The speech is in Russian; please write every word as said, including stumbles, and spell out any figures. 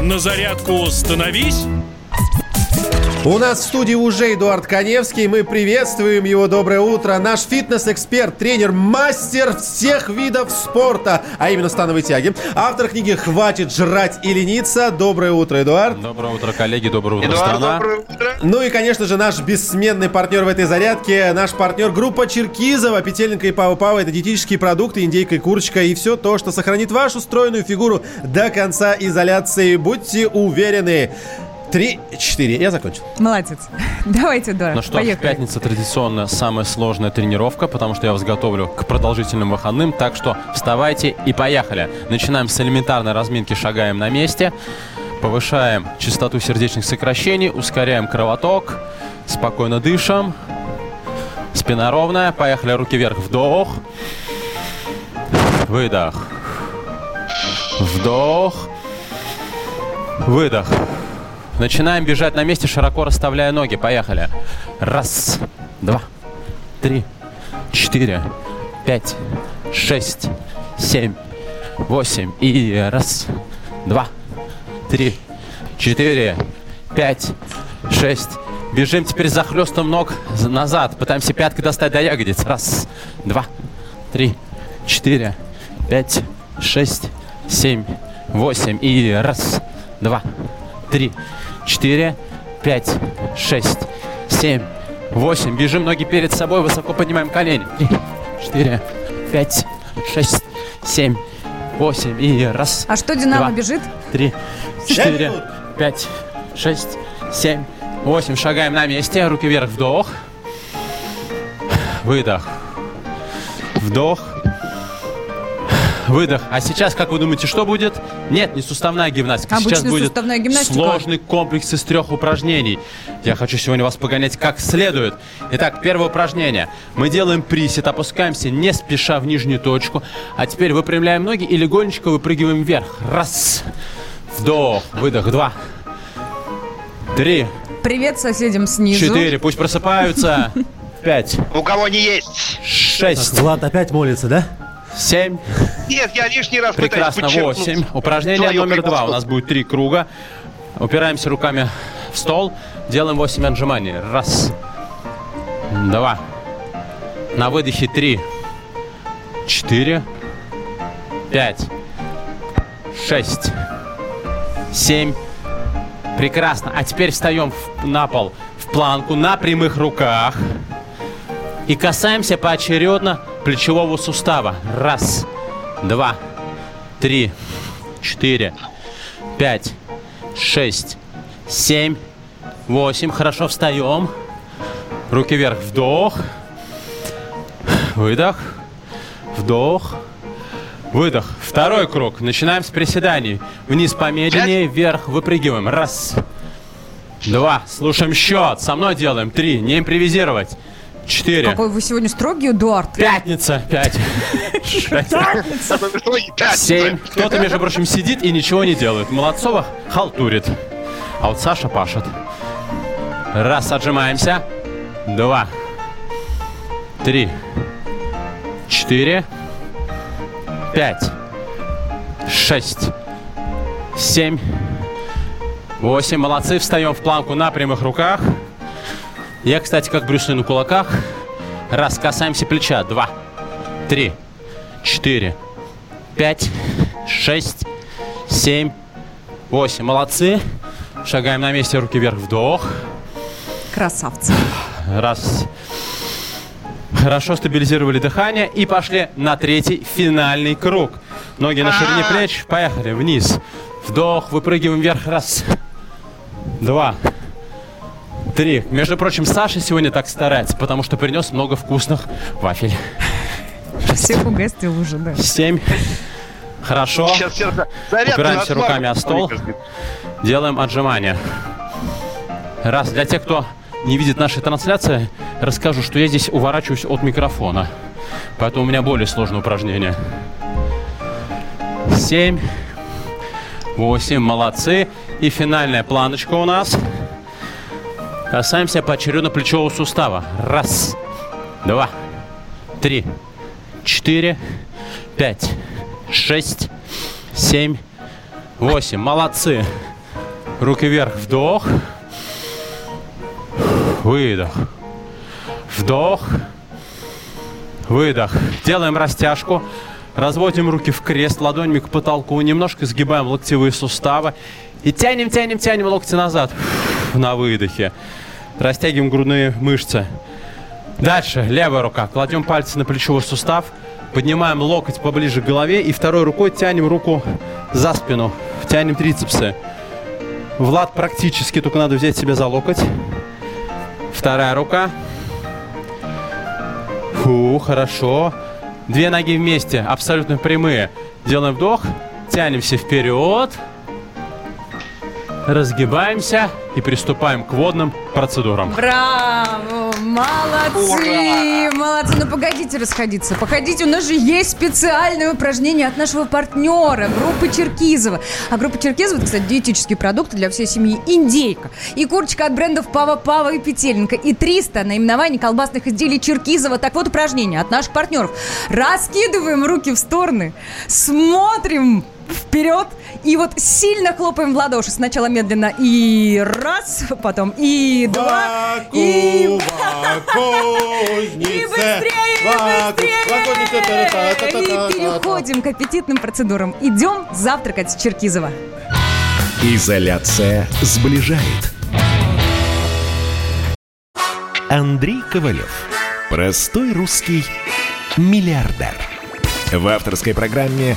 На зарядку становись. У нас в студии уже Эдуард Каневский. Мы приветствуем его. Доброе утро. Наш фитнес-эксперт, тренер, мастер всех видов спорта, а именно становой тяги. Автор книги «Хватит жрать и лениться». Доброе утро, Эдуард. Доброе утро, коллеги. Доброе утро, Эдуард, страна. Доброе утро. Ну и, конечно же, наш бессменный партнер в этой зарядке, наш партнер группа Черкизова. Петельника и Пау пава — это диетические продукты, индейка и курочка. И все то, что сохранит вашу стройную фигуру до конца изоляции. Будьте уверены. Три, четыре. Я закончил. Молодец. Давайте, Эдуард, ну что, поехали. В пятницу традиционно самая сложная тренировка, потому что я вас готовлю к продолжительным выходным. Так что вставайте и поехали. Начинаем с элементарной разминки, шагаем на месте. Повышаем частоту сердечных сокращений, ускоряем кровоток. Спокойно дышим. Спина ровная. Поехали, руки вверх. Вдох. Выдох. Вдох. Выдох. Начинаем бежать на месте, широко расставляя ноги. Поехали. Раз, два, три, четыре, пять, шесть, семь, восемь. И раз, два, три, четыре, пять, шесть. Бежим теперь захлёстом ног назад. Пытаемся пяткой достать до ягодиц. Раз, два, три, четыре, пять, шесть, семь, восемь. И раз, два, три, четыре, пять, шесть, семь, восемь. Бежим, ноги перед собой, высоко поднимаем колени. Три, четыре, пять, шесть, семь, восемь. И раз. А что Динамо два, бежит? Три, четыре, пять, шесть, семь, восемь. Шагаем на месте. Руки вверх. Вдох. Выдох. Вдох. Выдох. А сейчас, как вы думаете, что будет? Нет, не суставная гимнастика. Обычная сейчас будет гимнастика. Сложный комплекс из трех упражнений. Я хочу сегодня вас погонять как следует. Итак, первое упражнение. Мы делаем присед, опускаемся не спеша в нижнюю точку. А теперь выпрямляем ноги и легонечко выпрыгиваем вверх. Раз. Вдох. Выдох. Два. Три. Привет соседям снизу. Четыре. Пусть просыпаются. Пять. У кого не есть. Шесть. Влад опять молится, да? Семь. Нет, я лишний раз пытаюсь подчеркнуть. Прекрасно, восемь. Упражнение номер два. У нас будет три круга. Упираемся руками в стол. Делаем восемь отжиманий. Раз. Два. На выдохе три. Четыре. Пять. Шесть. Семь. Прекрасно. А теперь встаем на пол в планку на прямых руках. И касаемся поочередно плечевого сустава. Раз, два, три, четыре, пять, шесть, семь, восемь. Хорошо, встаем. Руки вверх. Вдох. Выдох. Вдох. Выдох. Второй круг. Начинаем с приседаний. Вниз помедленнее, вверх выпрыгиваем. Раз, два. Слушаем счет. Со мной делаем. Три. Не импровизировать. Четыре. Какой вы сегодня строгий, Эдуард. Пятница. Пять. Шесть. Семь. Кто-то, между прочим, сидит и ничего не делает. Молодцова халтурит. А вот Саша пашет. Раз. Отжимаемся. Два. Три. Четыре. Пять. Шесть. Семь. Восемь. Молодцы. Встаем в планку на прямых руках. Я, кстати, как Брюс Ли на кулаках. Раз, касаемся плеча. Два, три, четыре, пять, шесть, семь, восемь. Молодцы. Шагаем на месте, руки вверх, вдох. Красавцы. Раз. Хорошо стабилизировали дыхание. И пошли на третий финальный круг. Ноги на ширине плеч. Поехали. Вниз. Вдох. Выпрыгиваем вверх. Раз. Два. Три. Между прочим, Саша сегодня так старается, потому что принес много вкусных вафель. Всех угостил уже, да. Семь. Хорошо. Упираемся руками о стол. Делаем отжимания. Раз. Для тех, кто не видит нашей трансляции, расскажу, что я здесь уворачиваюсь от микрофона. Поэтому у меня более сложное упражнение. Семь. Восемь. Молодцы. И финальная планочка у нас. Касаемся поочередно плечевого сустава. Раз, два, три, четыре, пять, шесть, семь, восемь. Молодцы. Руки вверх. Вдох. Выдох. Вдох. Выдох. Делаем растяжку. Разводим руки в крест, ладонями к потолку. Немножко сгибаем локтевые суставы. И тянем, тянем, тянем локти назад. На выдохе. Растягиваем грудные мышцы. Дальше. Левая рука. Кладем пальцы на плечевой сустав. Поднимаем локоть поближе к голове. И второй рукой тянем руку за спину. Тянем трицепсы. В лад практически, только надо взять себя за локоть. Вторая рука. Фу, хорошо. Две ноги вместе, абсолютно прямые. Делаем вдох, тянемся вперед. Разгибаемся и приступаем к водным процедурам. Браво! Молодцы! Ура! Молодцы! Ну, погодите расходиться. Походите, у нас же есть специальное упражнение от нашего партнера, группы Черкизова. А группа Черкизова, это, кстати, диетические продукты для всей семьи. Индейка и курочка от брендов Пау пава и Петельника. И триста наименований колбасных изделий Черкизова. Так вот, упражнение от наших партнеров. Раскидываем руки в стороны, смотрим вперед и вот сильно хлопаем в ладоши. Сначала медленно и раз, потом и два, Ваку, и... и быстрее, Ваку, быстрее! Ваку, и переходим к аппетитным процедурам. Идем завтракать с Черкизова. Изоляция сближает. Андрей Ковалев. Простой русский миллиардер. В авторской программе